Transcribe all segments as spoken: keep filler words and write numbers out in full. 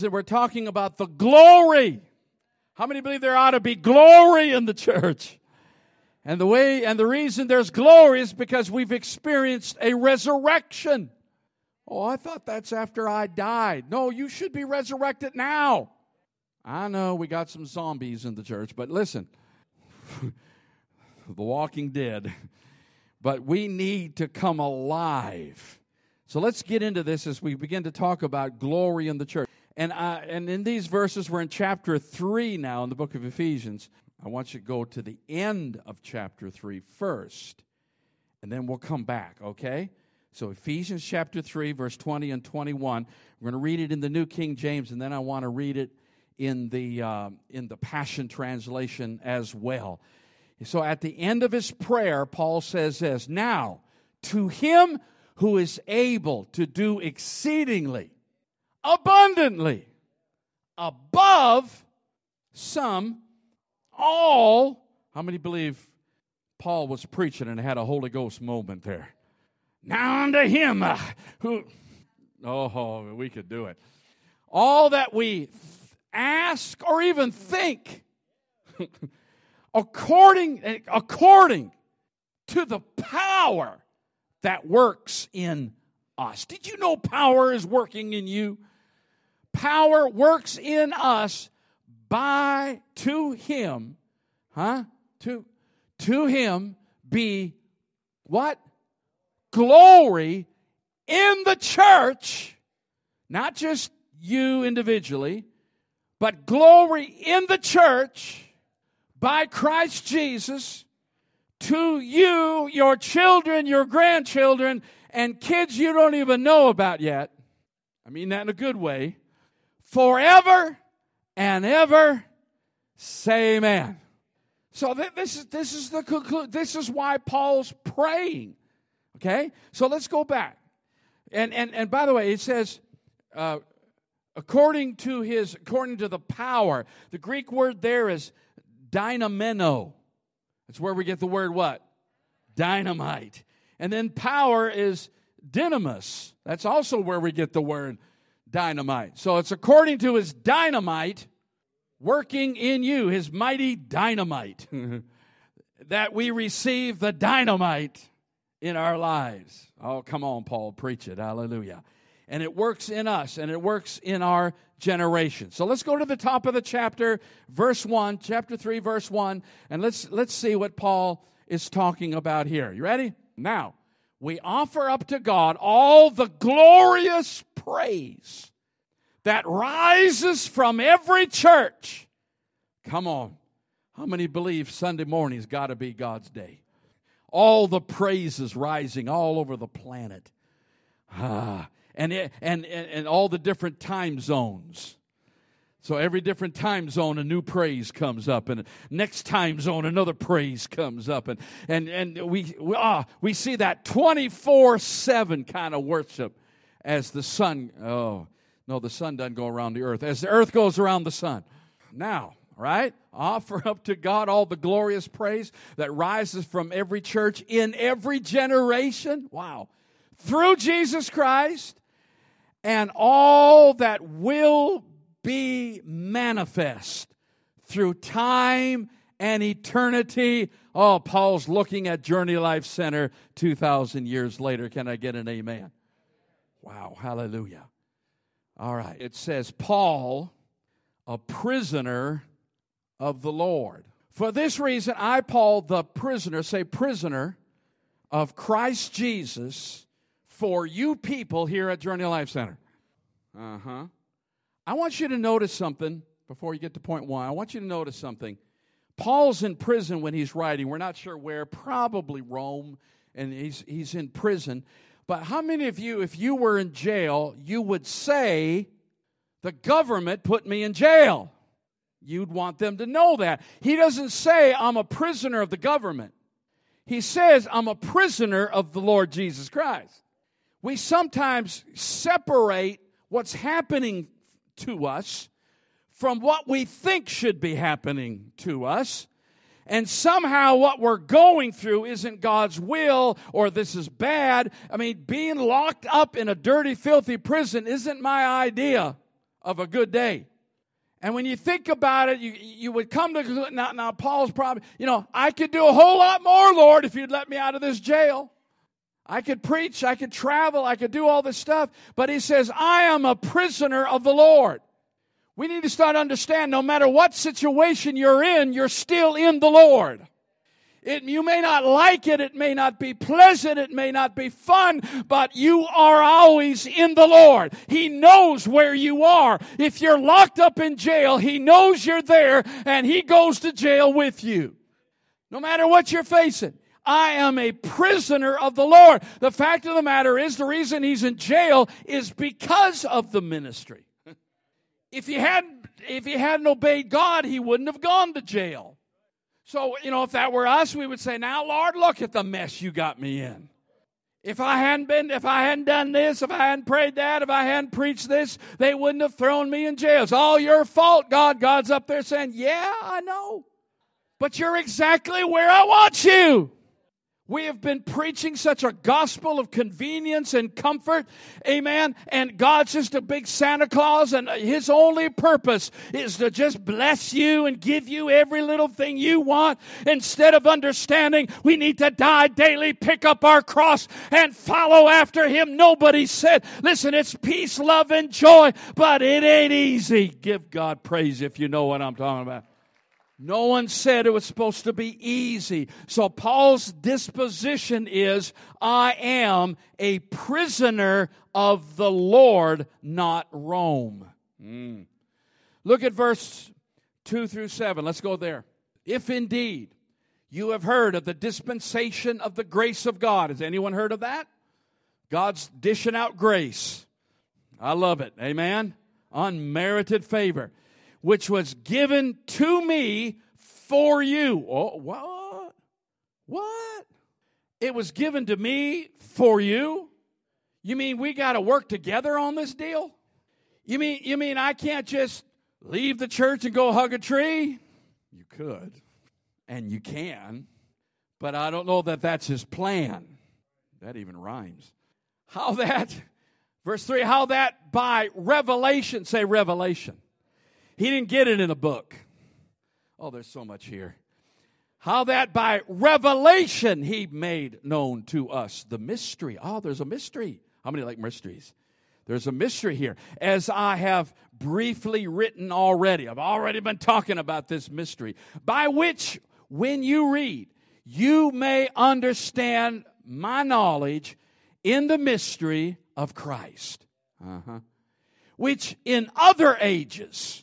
that we're talking about the glory. How many believe there ought to be glory in the church? And the way and the reason there's glory is because we've experienced a resurrection. Oh, I thought that's after I died. No, you should be resurrected now. I know we got some zombies in the church, but listen, the walking dead. But we need to come alive. So let's get into this as we begin to talk about glory in the church. And I, and in these verses, we're in chapter three now in the book of Ephesians. I want you to go to the end of chapter three first, and then we'll come back, okay? So Ephesians chapter three, verse twenty and twenty-one. We're going to read it in the New King James, and then I want to read it in the uh, in the Passion Translation as well. So at the end of his prayer, Paul says this, "Now to him who is able to do exceedingly, abundantly, above some, all." How many believe Paul was preaching and had a Holy Ghost moment there? Now unto him uh, who, oh, we could do it. All that we th- ask or even think, according according to the power that works in us. Did you know power is working in you? Power works in us by to him, huh? To, to him be what? Glory in the church, not just you individually, but glory in the church by Christ Jesus to you, your children, your grandchildren, and kids you don't even know about yet. I mean that in a good way. Forever and ever, say amen. So th- this is this is the conclu- this is why Paul's praying. Okay, so let's go back, and and and by the way, it says, uh, according to his according to the power. The Greek word there is dynameno. That's where we get the word what? Dynamite. And then power is dynamis. That's also where we get the word dynamite. So it's according to his dynamite working in you, his mighty dynamite, that we receive the dynamite in our lives. Oh, come on, Paul, preach it. Hallelujah. And it works in us, and it works in our generation. So let's go to the top of the chapter, verse one, chapter three, verse one, and let's let's see what Paul is talking about here. You ready? Now, we offer up to God all the glorious praise that rises from every church. Come on. How many believe Sunday morning's got to be God's day? All the praises rising all over the planet. Ah. And, it, and and and all the different time zones. So every different time zone, a new praise comes up, and next time zone, another praise comes up, and and and we we, ah, we see that twenty-four seven kind of worship as the sun. Oh no, the sun doesn't go around the earth. As the earth goes around the sun. Now, right? Offer up to God all the glorious praise that rises from every church in every generation. Wow, through Jesus Christ. And all that will be manifest through time and eternity. Oh, Paul's looking at Journey Life Center two thousand years later. Can I get an amen? Wow, hallelujah. All right, it says, Paul, a prisoner of the Lord. For this reason, I, Paul, the prisoner, say prisoner of Christ Jesus, for you people here at Journey Life Center. Uh-huh. I want you to notice something before you get to point one. I want you to notice something. Paul's in prison when he's writing. We're not sure where, probably Rome, and he's he's in prison. But how many of you, if you were in jail, you would say, the government put me in jail? You'd want them to know that. He doesn't say, I'm a prisoner of the government. He says, I'm a prisoner of the Lord Jesus Christ. We sometimes separate what's happening to us from what we think should be happening to us. And somehow what we're going through isn't God's will, or this is bad. I mean, being locked up in a dirty, filthy prison isn't my idea of a good day. And when you think about it, you, you would come to, now, now Paul's probably, you know, I could do a whole lot more, Lord, if you'd let me out of this jail. I could preach, I could travel, I could do all this stuff. But he says, I am a prisoner of the Lord. We need to start to understand no matter what situation you're in, you're still in the Lord. It, you may not like it, it may not be pleasant, it may not be fun, but you are always in the Lord. He knows where you are. If you're locked up in jail, He knows you're there, and He goes to jail with you. No matter what you're facing. I am a prisoner of the Lord. The fact of the matter is, the reason he's in jail is because of the ministry. If he hadn't, if he hadn't obeyed God, he wouldn't have gone to jail. So, you know, if that were us, we would say, now, Lord, look at the mess you got me in. If I hadn't been, if I hadn't done this, if I hadn't prayed that, if I hadn't preached this, they wouldn't have thrown me in jail. It's all your fault, God. God's up there saying, yeah, I know. But you're exactly where I want you. We have been preaching such a gospel of convenience and comfort, amen, and God's just a big Santa Claus, and His only purpose is to just bless you and give you every little thing you want, instead of understanding we need to die daily, pick up our cross, and follow after Him. Nobody said, listen, it's peace, love, and joy, but it ain't easy. Give God praise if you know what I'm talking about. No one said it was supposed to be easy. So Paul's disposition is, I am a prisoner of the Lord, not Rome. Mm. Look at verse two through seven. Let's go there. If indeed you have heard of the dispensation of the grace of God. Has anyone heard of that? God's dishing out grace. I love it. Amen. Unmerited favor. Which was given to me for you. Oh, what? What? It was given to me for you? You mean we got to work together on this deal? You mean you mean I can't just leave the church and go hug a tree? You could, and you can, but I don't know that that's His plan. That even rhymes. How that, verse three, how that by revelation, say revelation. He didn't get it in a book. Oh, there's so much here. How that by revelation He made known to us the mystery. Oh, there's a mystery. How many like mysteries? There's a mystery here. As I have briefly written already. I've already been talking about this mystery. By which, when you read, you may understand my knowledge in the mystery of Christ. Uh-huh. Which in other ages...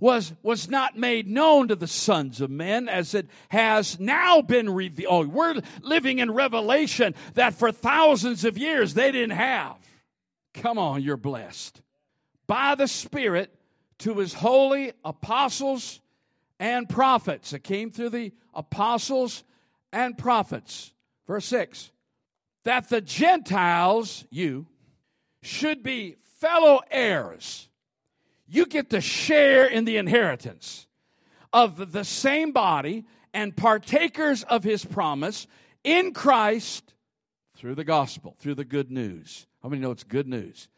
Was was not made known to the sons of men as it has now been revealed. Oh, we're living in revelation that for thousands of years they didn't have. Come on, you're blessed. By the Spirit to His holy apostles and prophets. It came through the apostles and prophets. Verse six. That the Gentiles, you, should be fellow heirs. You get to share in the inheritance of the same body and partakers of His promise in Christ through the gospel, through the good news. How many know it's good news?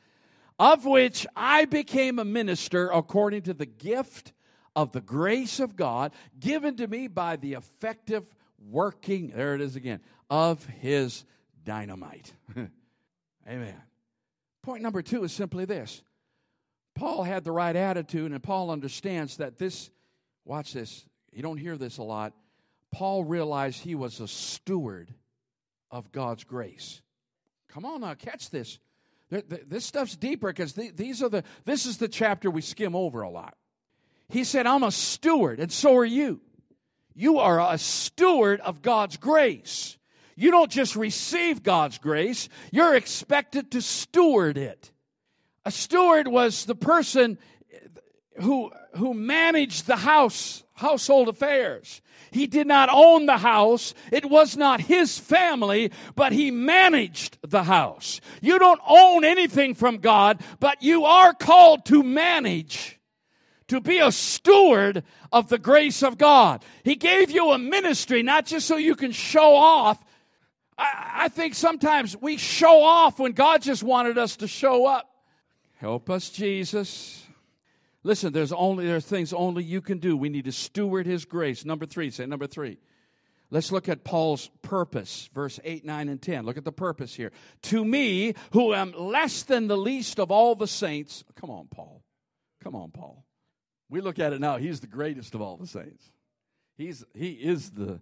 Of which I became a minister according to the gift of the grace of God given to me by the effective working, there it is again, of His dynamite. Amen. Point number two is simply this. Paul had the right attitude, and Paul understands that this, watch this, you don't hear this a lot. Paul realized he was a steward of God's grace. Come on now, catch this. This stuff's deeper because these are the, this is the chapter we skim over a lot. He said, I'm a steward, and so are you. You are a steward of God's grace. You don't just receive God's grace, you're expected to steward it. A steward was the person who who managed the house, household affairs. He did not own the house. It was not his family, but he managed the house. You don't own anything from God, but you are called to manage, to be a steward of the grace of God. He gave you a ministry, not just so you can show off. I, I think sometimes we show off when God just wanted us to show up. Help us, Jesus. Listen, there's only there's things only you can do. We need to steward his grace. Number three, say number three. Let's look at Paul's purpose, verse eight, nine, and ten. Look at the purpose here. To me, who am less than the least of all the saints. Come on, Paul. Come on, Paul. We look at it now. He's the greatest of all the saints. He's he is the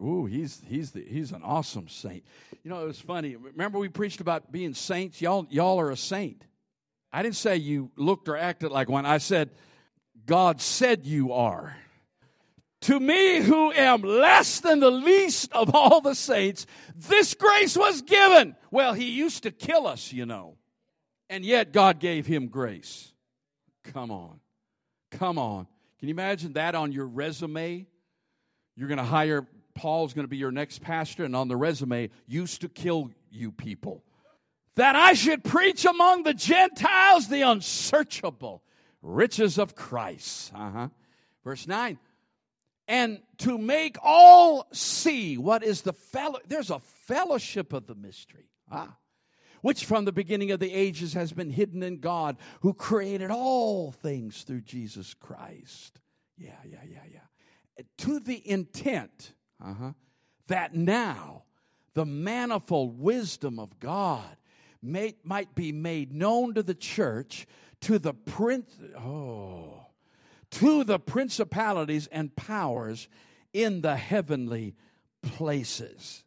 ooh he's he's the he's an awesome saint. You know, it was funny. Remember we preached about being saints. Y'all y'all are a saint. I didn't say you looked or acted like one. I said God said you are. To me, who am less than the least of all the saints, this grace was given. Well, he used to kill us, you know, and yet God gave him grace. Come on. Come on. Can you imagine that on your resume? You're going to hire, Paul's going to be your next pastor, and on the resume, used to kill you people. That I should preach among the Gentiles the unsearchable riches of Christ. Uh-huh. Verse nine. And to make all see what is the fellow. There's a fellowship of the mystery, ah, which from the beginning of the ages has been hidden in God, who created all things through Jesus Christ. Yeah, yeah, yeah, yeah. To the intent uh-huh, that now the manifold wisdom of God may, might be made known to the church, to the prince. Oh. To the principalities and powers in the heavenly places.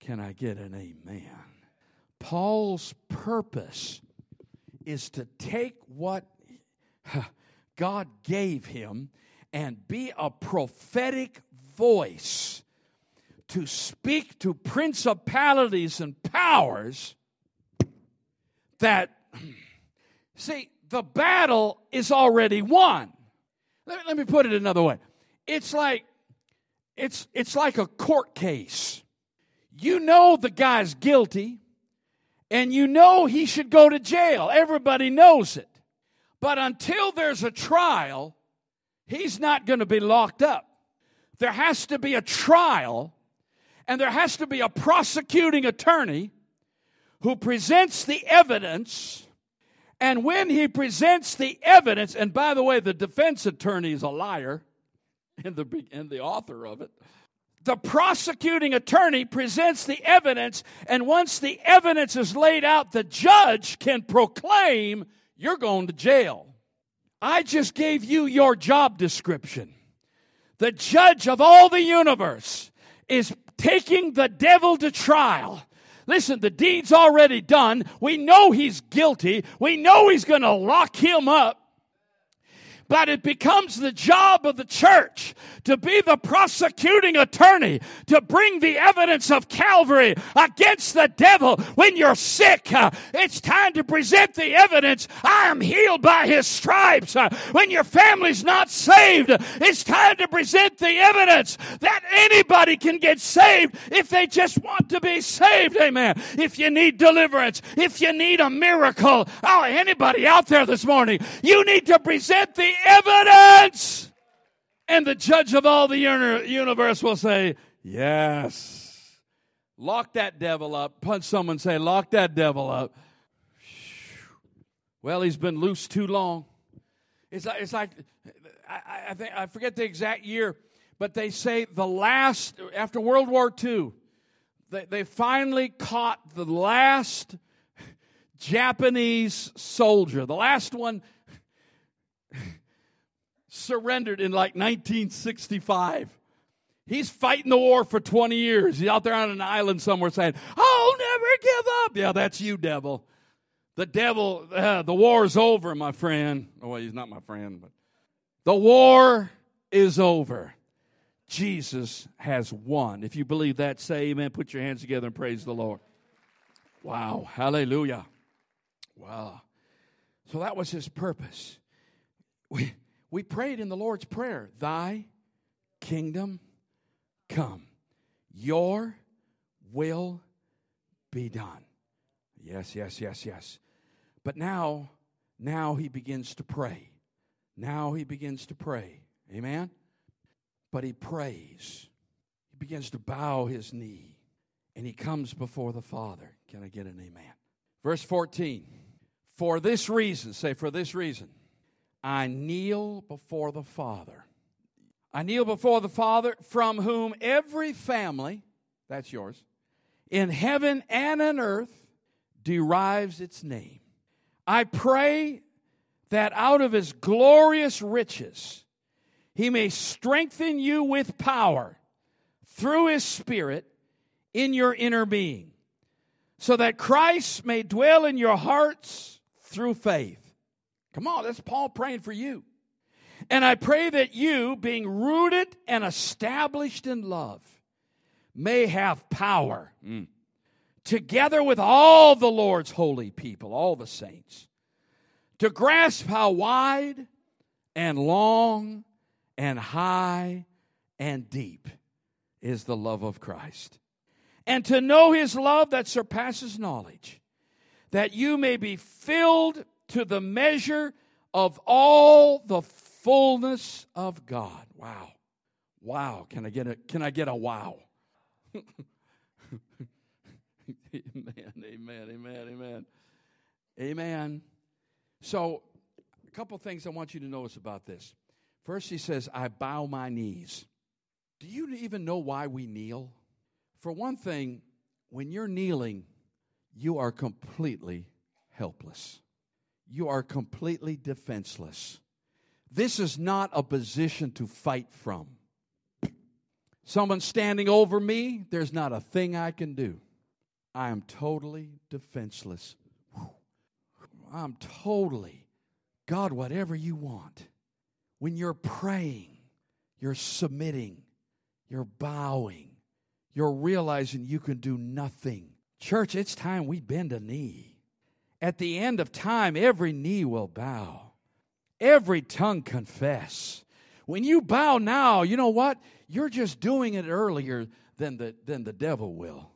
Can I get an amen? Paul's purpose is to take what God gave him and be a prophetic voice to speak to principalities and powers that, see, the battle is already won. Let me, let me put it another way. It's like it's it's like a court case. You know the guy's guilty, and you know he should go to jail. Everybody knows it. But until there's a trial, he's not going to be locked up. There has to be a trial, and there has to be a prosecuting attorney who presents the evidence. And when he presents the evidence, and by the way, the defense attorney is a liar and the, and the author of it, the prosecuting attorney presents the evidence, and once the evidence is laid out, the judge can proclaim, you're going to jail. I just gave you your job description. The judge of all the universe is taking the devil to trial. Listen, the deed's already done. We know he's guilty. We know he's going to lock him up. But it becomes the job of the church to be the prosecuting attorney, to bring the evidence of Calvary against the devil. When you're sick, it's time to present the evidence. I am healed by his stripes. When your family's not saved, it's time to present the evidence that anybody can get saved if they just want to be saved. Amen. If you need deliverance, if you need a miracle, oh, anybody out there this morning, you need to present the evidence, and the judge of all the universe will say, yes. Lock that devil up. Punch someone, say, lock that devil up. Well, he's been loose too long. It's like, it's like I, I think I forget the exact year, but they say the last, after World War Two, they, they finally caught the last Japanese soldier, the last one. Surrendered in like nineteen sixty-five. He's fighting the war for twenty years. He's out there on an island somewhere saying, I'll never give up. Yeah, that's you, devil. The devil, uh, the war's over, my friend. Oh, well, he's not my friend, but the war is over. Jesus has won. If you believe that, say amen. Put your hands together and praise the Lord. Wow. Hallelujah. Wow. So that was his purpose. We, we prayed in the Lord's Prayer, thy kingdom come, your will be done. Yes, yes, yes, yes. But now, now he begins to pray. Now he begins to pray. Amen? But he prays. He begins to bow his knee, and he comes before the Father. Can I get an amen? Verse fourteen, for this reason, say for this reason, I kneel before the Father. I kneel before the Father, from whom every family, that's yours, in heaven and on earth derives its name. I pray that out of his glorious riches he may strengthen you with power through his Spirit in your inner being, so that Christ may dwell in your hearts through faith. Come on, that's Paul praying for you. And I pray that you, being rooted and established in love, may have power, mm. together with all the Lord's holy people, all the saints, to grasp how wide and long and high and deep is the love of Christ, and to know his love that surpasses knowledge, that you may be filled to the measure of all the fullness of God. Wow. Wow. Can I get a, can I get a wow? Amen, amen, amen, amen. Amen. So, a couple things I want you to notice about this. First, he says, I bow my knees. Do you even know why we kneel? For one thing, when you're kneeling, you are completely helpless. You are completely defenseless. This is not a position to fight from. Someone's standing over me, there's not a thing I can do. I am totally defenseless. I'm totally, God, whatever you want. When you're praying, you're submitting, you're bowing, you're realizing you can do nothing. Church, it's time we bend a knee. At the end of time, every knee will bow. Every tongue confess. When you bow now, you know what? You're just doing it earlier than the, than the devil will.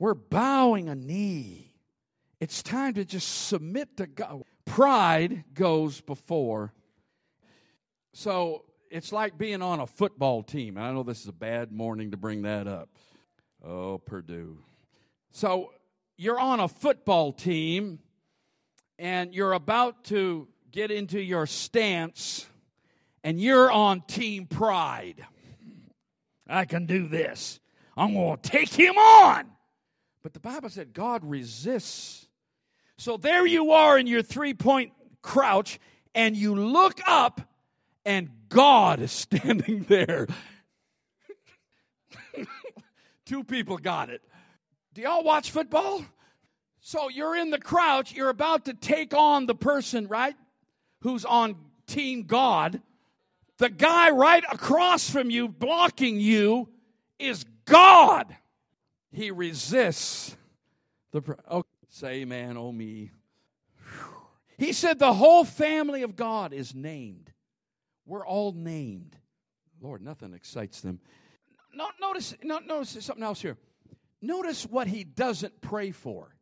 We're bowing a knee. It's time to just submit to God. Pride goes before. So it's like being on a football team. And I know this is a bad morning to bring that up. Oh, Purdue. So you're on a football team, and you're about to get into your stance, and you're on team pride. I can do this. I'm going to take him on. But the Bible said God resists. So there you are in your three-point crouch, and you look up, and God is standing there. Two people got it. Do y'all watch football? So you're in the crouch. You're about to take on the person, right, who's on team God. The guy right across from you, blocking you, is God. He resists the... Oh, say amen, oh me. Whew. He said the whole family of God is named. We're all named. Lord, nothing excites them. No, notice, no, notice something else here. Notice what he doesn't pray for.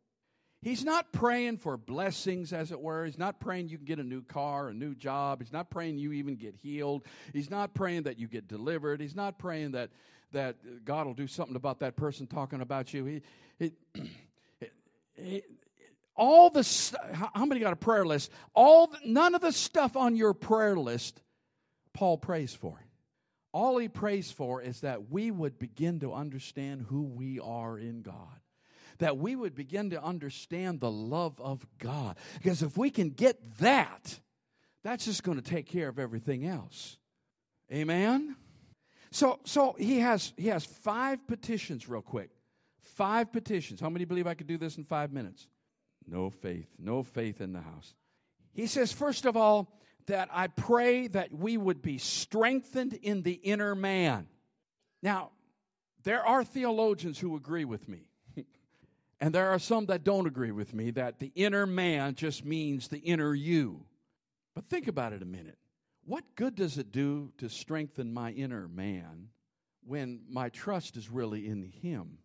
He's not praying for blessings, as it were. He's not praying you can get a new car, a new job. He's not praying you even get healed. He's not praying that you get delivered. He's not praying that that God will do something about that person talking about you. He, it, it, it, all the st- how many got a prayer list? All the, none of the stuff on your prayer list, Paul prays for. All he prays for is that we would begin to understand who we are in God, that we would begin to understand the love of God. Because if we can get that, that's just going to take care of everything else. Amen? So so he has he has five petitions real quick. Five petitions. How many believe I could do this in five minutes? No faith. No faith in the house. He says, first of all, that I pray that we would be strengthened in the inner man. Now, there are theologians who agree with me. And there are some that don't agree with me, that the inner man just means the inner you. But think about it a minute. What good does it do to strengthen my inner man when my trust is really in him?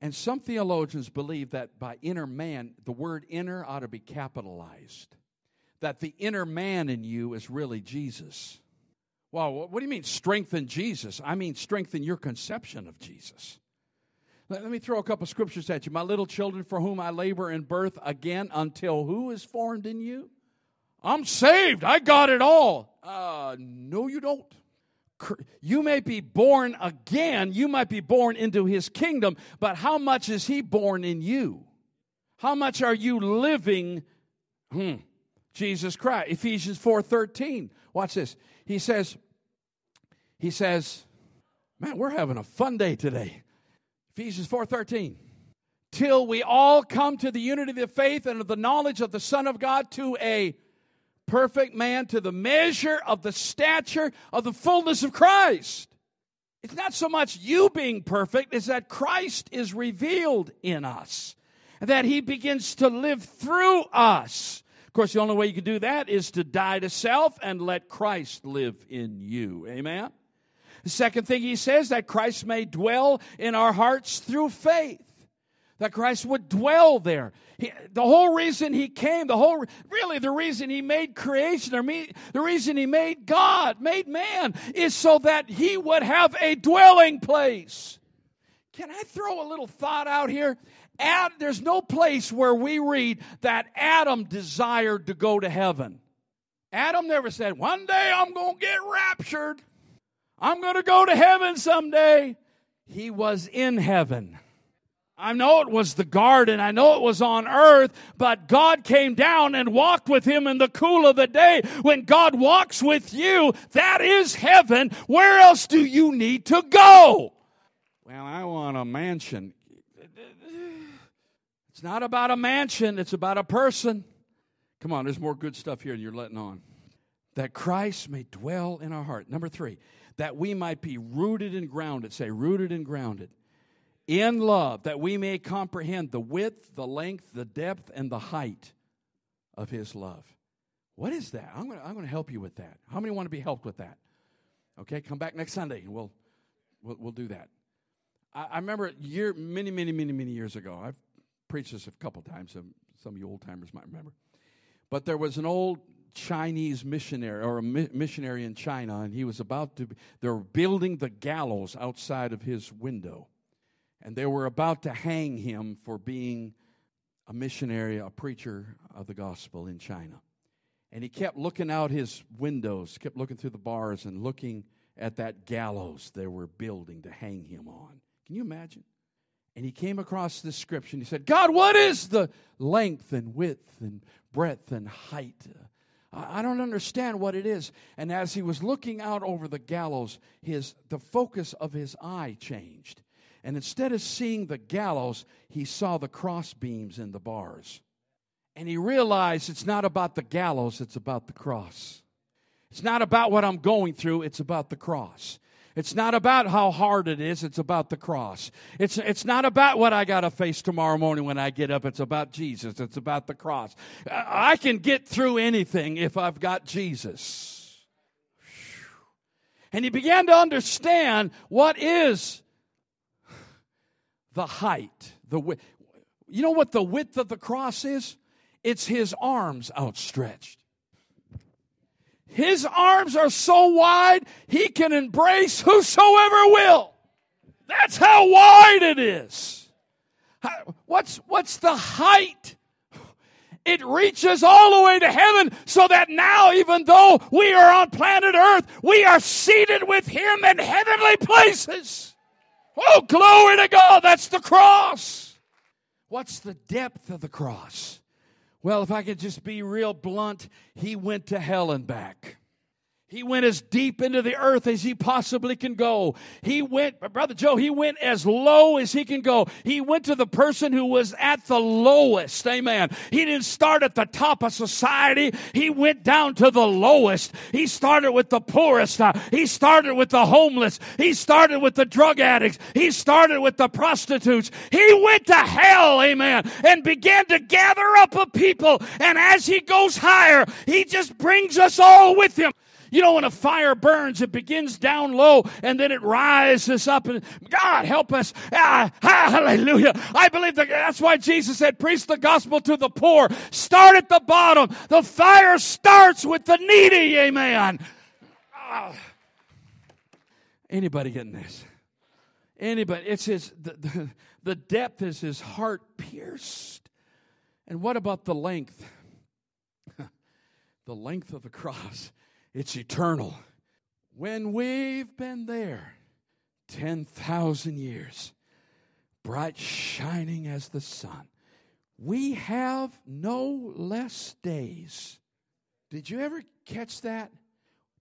And some theologians believe that by inner man, the word inner ought to be capitalized, that the inner man in you is really Jesus. Well, what do you mean strengthen Jesus? I mean strengthen your conception of Jesus. Let me throw a couple scriptures at you. My little children, for whom I labor in birth again until who is formed in you? I'm saved. I got it all. Uh, no, you don't. You may be born again. You might be born into his kingdom, but how much is he born in you? How much are you living hmm, Jesus Christ? Ephesians four thirteen. Watch this. He says, he says, man, we're having a fun day today. Ephesians four thirteen. Till we all come to the unity of the faith and of the knowledge of the Son of God, to a perfect man, to the measure of the stature of the fullness of Christ. It's not so much you being perfect, it's that Christ is revealed in us, and that he begins to live through us. Of course, the only way you can do that is to die to self and let Christ live in you. Amen? The second thing he says, that Christ may dwell in our hearts through faith. That Christ would dwell there. He, the whole reason he came, the whole, really the reason he made creation, or me, the reason he made God, made man, is so that he would have a dwelling place. Can I throw a little thought out here? Ad, there's no place where we read that Adam desired to go to heaven. Adam never said, one day I'm going to get raptured. I'm going to go to heaven someday. He was in heaven. I know it was the garden. I know it was on earth, but God came down and walked with him in the cool of the day. When God walks with you, that is heaven. Where else do you need to go? Well, I want a mansion. It's not about a mansion. It's about a person. Come on, there's more good stuff here than you're letting on. That Christ may dwell in our heart. Number three, that we might be rooted and grounded. Say, rooted and grounded. In love, that we may comprehend the width, the length, the depth, and the height of his love. What is that? I'm going to, I'm going to help you with that. How many want to be helped with that? Okay, come back next Sunday and we'll, we'll, we'll do that. I, I remember year, many, many, many, many years ago, I've preached this a couple times, some, some of you old timers might remember, but there was an old Chinese missionary, or a mi- missionary in China, and he was about to, be, they were building the gallows outside of his window. And they were about to hang him for being a missionary, a preacher of the gospel in China. And he kept looking out his windows, kept looking through the bars and looking at that gallows they were building to hang him on. Can you imagine? And he came across this scripture and he said, God, what is the length and width and breadth and height? I don't understand what it is. And as he was looking out over the gallows, his the focus of his eye changed. And instead of seeing the gallows, he saw the cross beams and the bars. And he realized it's not about the gallows, it's about the cross. It's not about what I'm going through, it's about the cross. It's not about how hard it is, it's about the cross. It's, it's not about what I got to face tomorrow morning when I get up, it's about Jesus, it's about the cross. I can get through anything if I've got Jesus. And he began to understand what is the height, the width. You know what the width of the cross is? It's his arms outstretched. His arms are so wide, he can embrace whosoever will. That's how wide it is. What's, what's the height? It reaches all the way to heaven, so that now, even though we are on planet Earth, we are seated with him in heavenly places. Oh, glory to God, that's the cross. What's the depth of the cross? Well, if I could just be real blunt, he went to hell and back. He went as deep into the earth as he possibly can go. He went, Brother Joe, he went as low as he can go. He went to the person who was at the lowest, amen. He didn't start at the top of society. He went down to the lowest. He started with the poorest. He started with the homeless. He started with the drug addicts. He started with the prostitutes. He went to hell, amen, and began to gather up a people. And as he goes higher, he just brings us all with him. You know, when a fire burns, it begins down low, and then it rises up. And God, help us. Ah, hallelujah. I believe that that's why Jesus said, preach the gospel to the poor. Start at the bottom. The fire starts with the needy, amen. Ah. Anybody getting this? Anybody? It's his, the, the, the depth is his heart pierced. And what about the length? the length of the cross, it's eternal. When we've been there ten thousand years, bright shining as the sun, we have no less days. Did you ever catch that?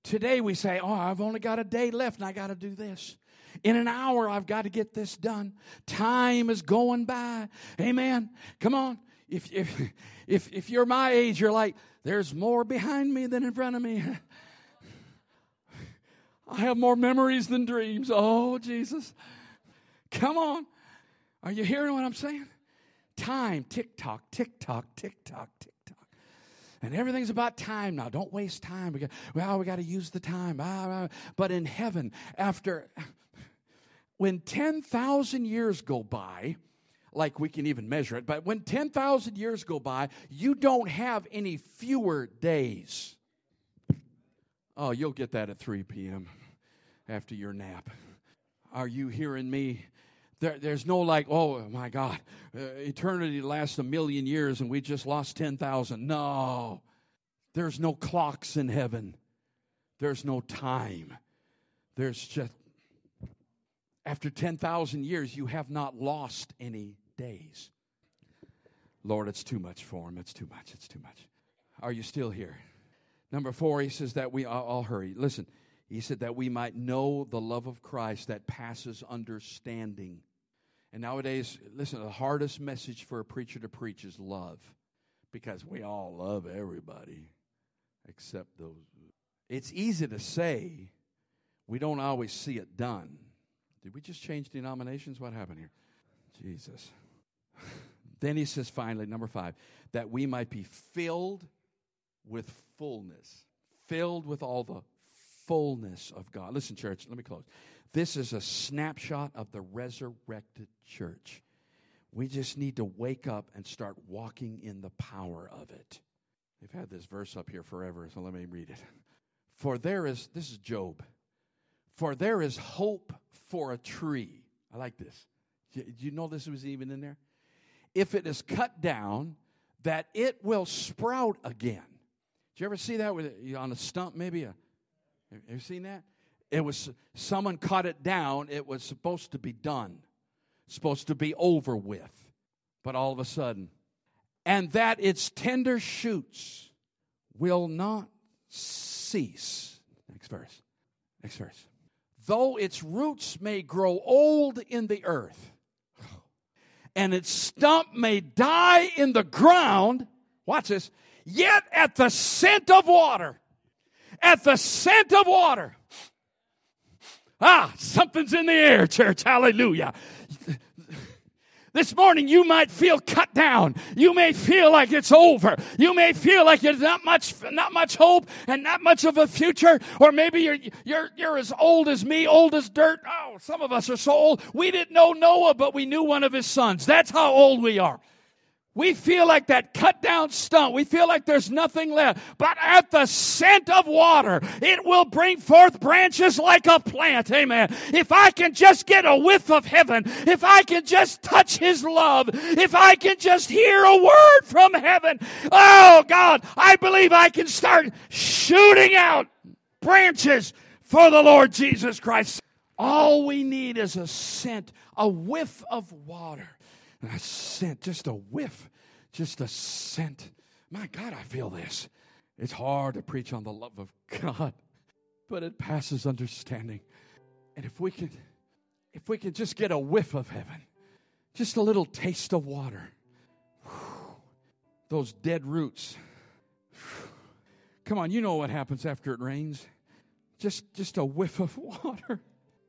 Today we say, oh, I've only got a day left and I got to do this. In an hour, I've got to get this done. Time is going by. Amen. Come on. If if if if you're my age, you're like, there's more behind me than in front of me. I have more memories than dreams. Oh, Jesus. Come on. Are you hearing what I'm saying? Time, tick-tock, tick-tock, tick-tock, tick-tock. And everything's about time now. Don't waste time. We got, well, we got to use the time. But in heaven, after... when ten thousand years go by, like we can even measure it, but when ten thousand years go by, you don't have any fewer days. Oh, you'll get that at three p.m. after your nap. Are you hearing me? There, there's no like, oh, my God, uh, eternity lasts a million years and we just lost ten thousand. No, there's no clocks in heaven. There's no time. There's just... after ten thousand years, you have not lost any days. Lord, it's too much for him. It's too much. It's too much. Are you still here? Number four, he says that we... I'll, I'll hurry. Listen, he said that we might know the love of Christ that passes understanding. And nowadays, listen, the hardest message for a preacher to preach is love. Because we all love everybody except those. It's easy to say. We don't always see it done. Did we just change denominations? What happened here? Jesus. Then he says, finally, number five, that we might be filled with fullness, filled with all the fullness of God. Listen, church, let me close. This is a snapshot of the resurrected church. We just need to wake up and start walking in the power of it. They've had this verse up here forever, so let me read it. For there is, this is Job. For there is hope for a tree. I like this. Do you know this was even in there? If it is cut down, that it will sprout again. Did you ever see that with on a stump? Maybe a. Have you seen that? It was someone cut it down. It was supposed to be done, supposed to be over with, but all of a sudden, and that its tender shoots will not cease. Next verse. Next verse. Though its roots may grow old in the earth, and its stump may die in the ground, watch this, yet at the scent of water, at the scent of water, ah, something's in the air, church, hallelujah. This morning you might feel cut down. You may feel like it's over. You may feel like there's not much, not much hope and not much of a future. Or maybe you're you're you're as old as me, old as dirt. Oh, some of us are so old. We didn't know Noah, but we knew one of his sons. That's how old we are. We feel like that cut down stump. We feel like there's nothing left. But at the scent of water, it will bring forth branches like a plant. Amen. If I can just get a whiff of heaven, if I can just touch his love, if I can just hear a word from heaven, oh God, I believe I can start shooting out branches for the Lord Jesus Christ. All we need is a scent, a whiff of water. A scent, just a whiff, just a scent. My God, I feel this. It's hard to preach on the love of God, but it passes understanding. And if we could, if we could just get a whiff of heaven, just a little taste of water, whew, those dead roots. Whew. Come on, you know what happens after it rains. Just, just a whiff of water.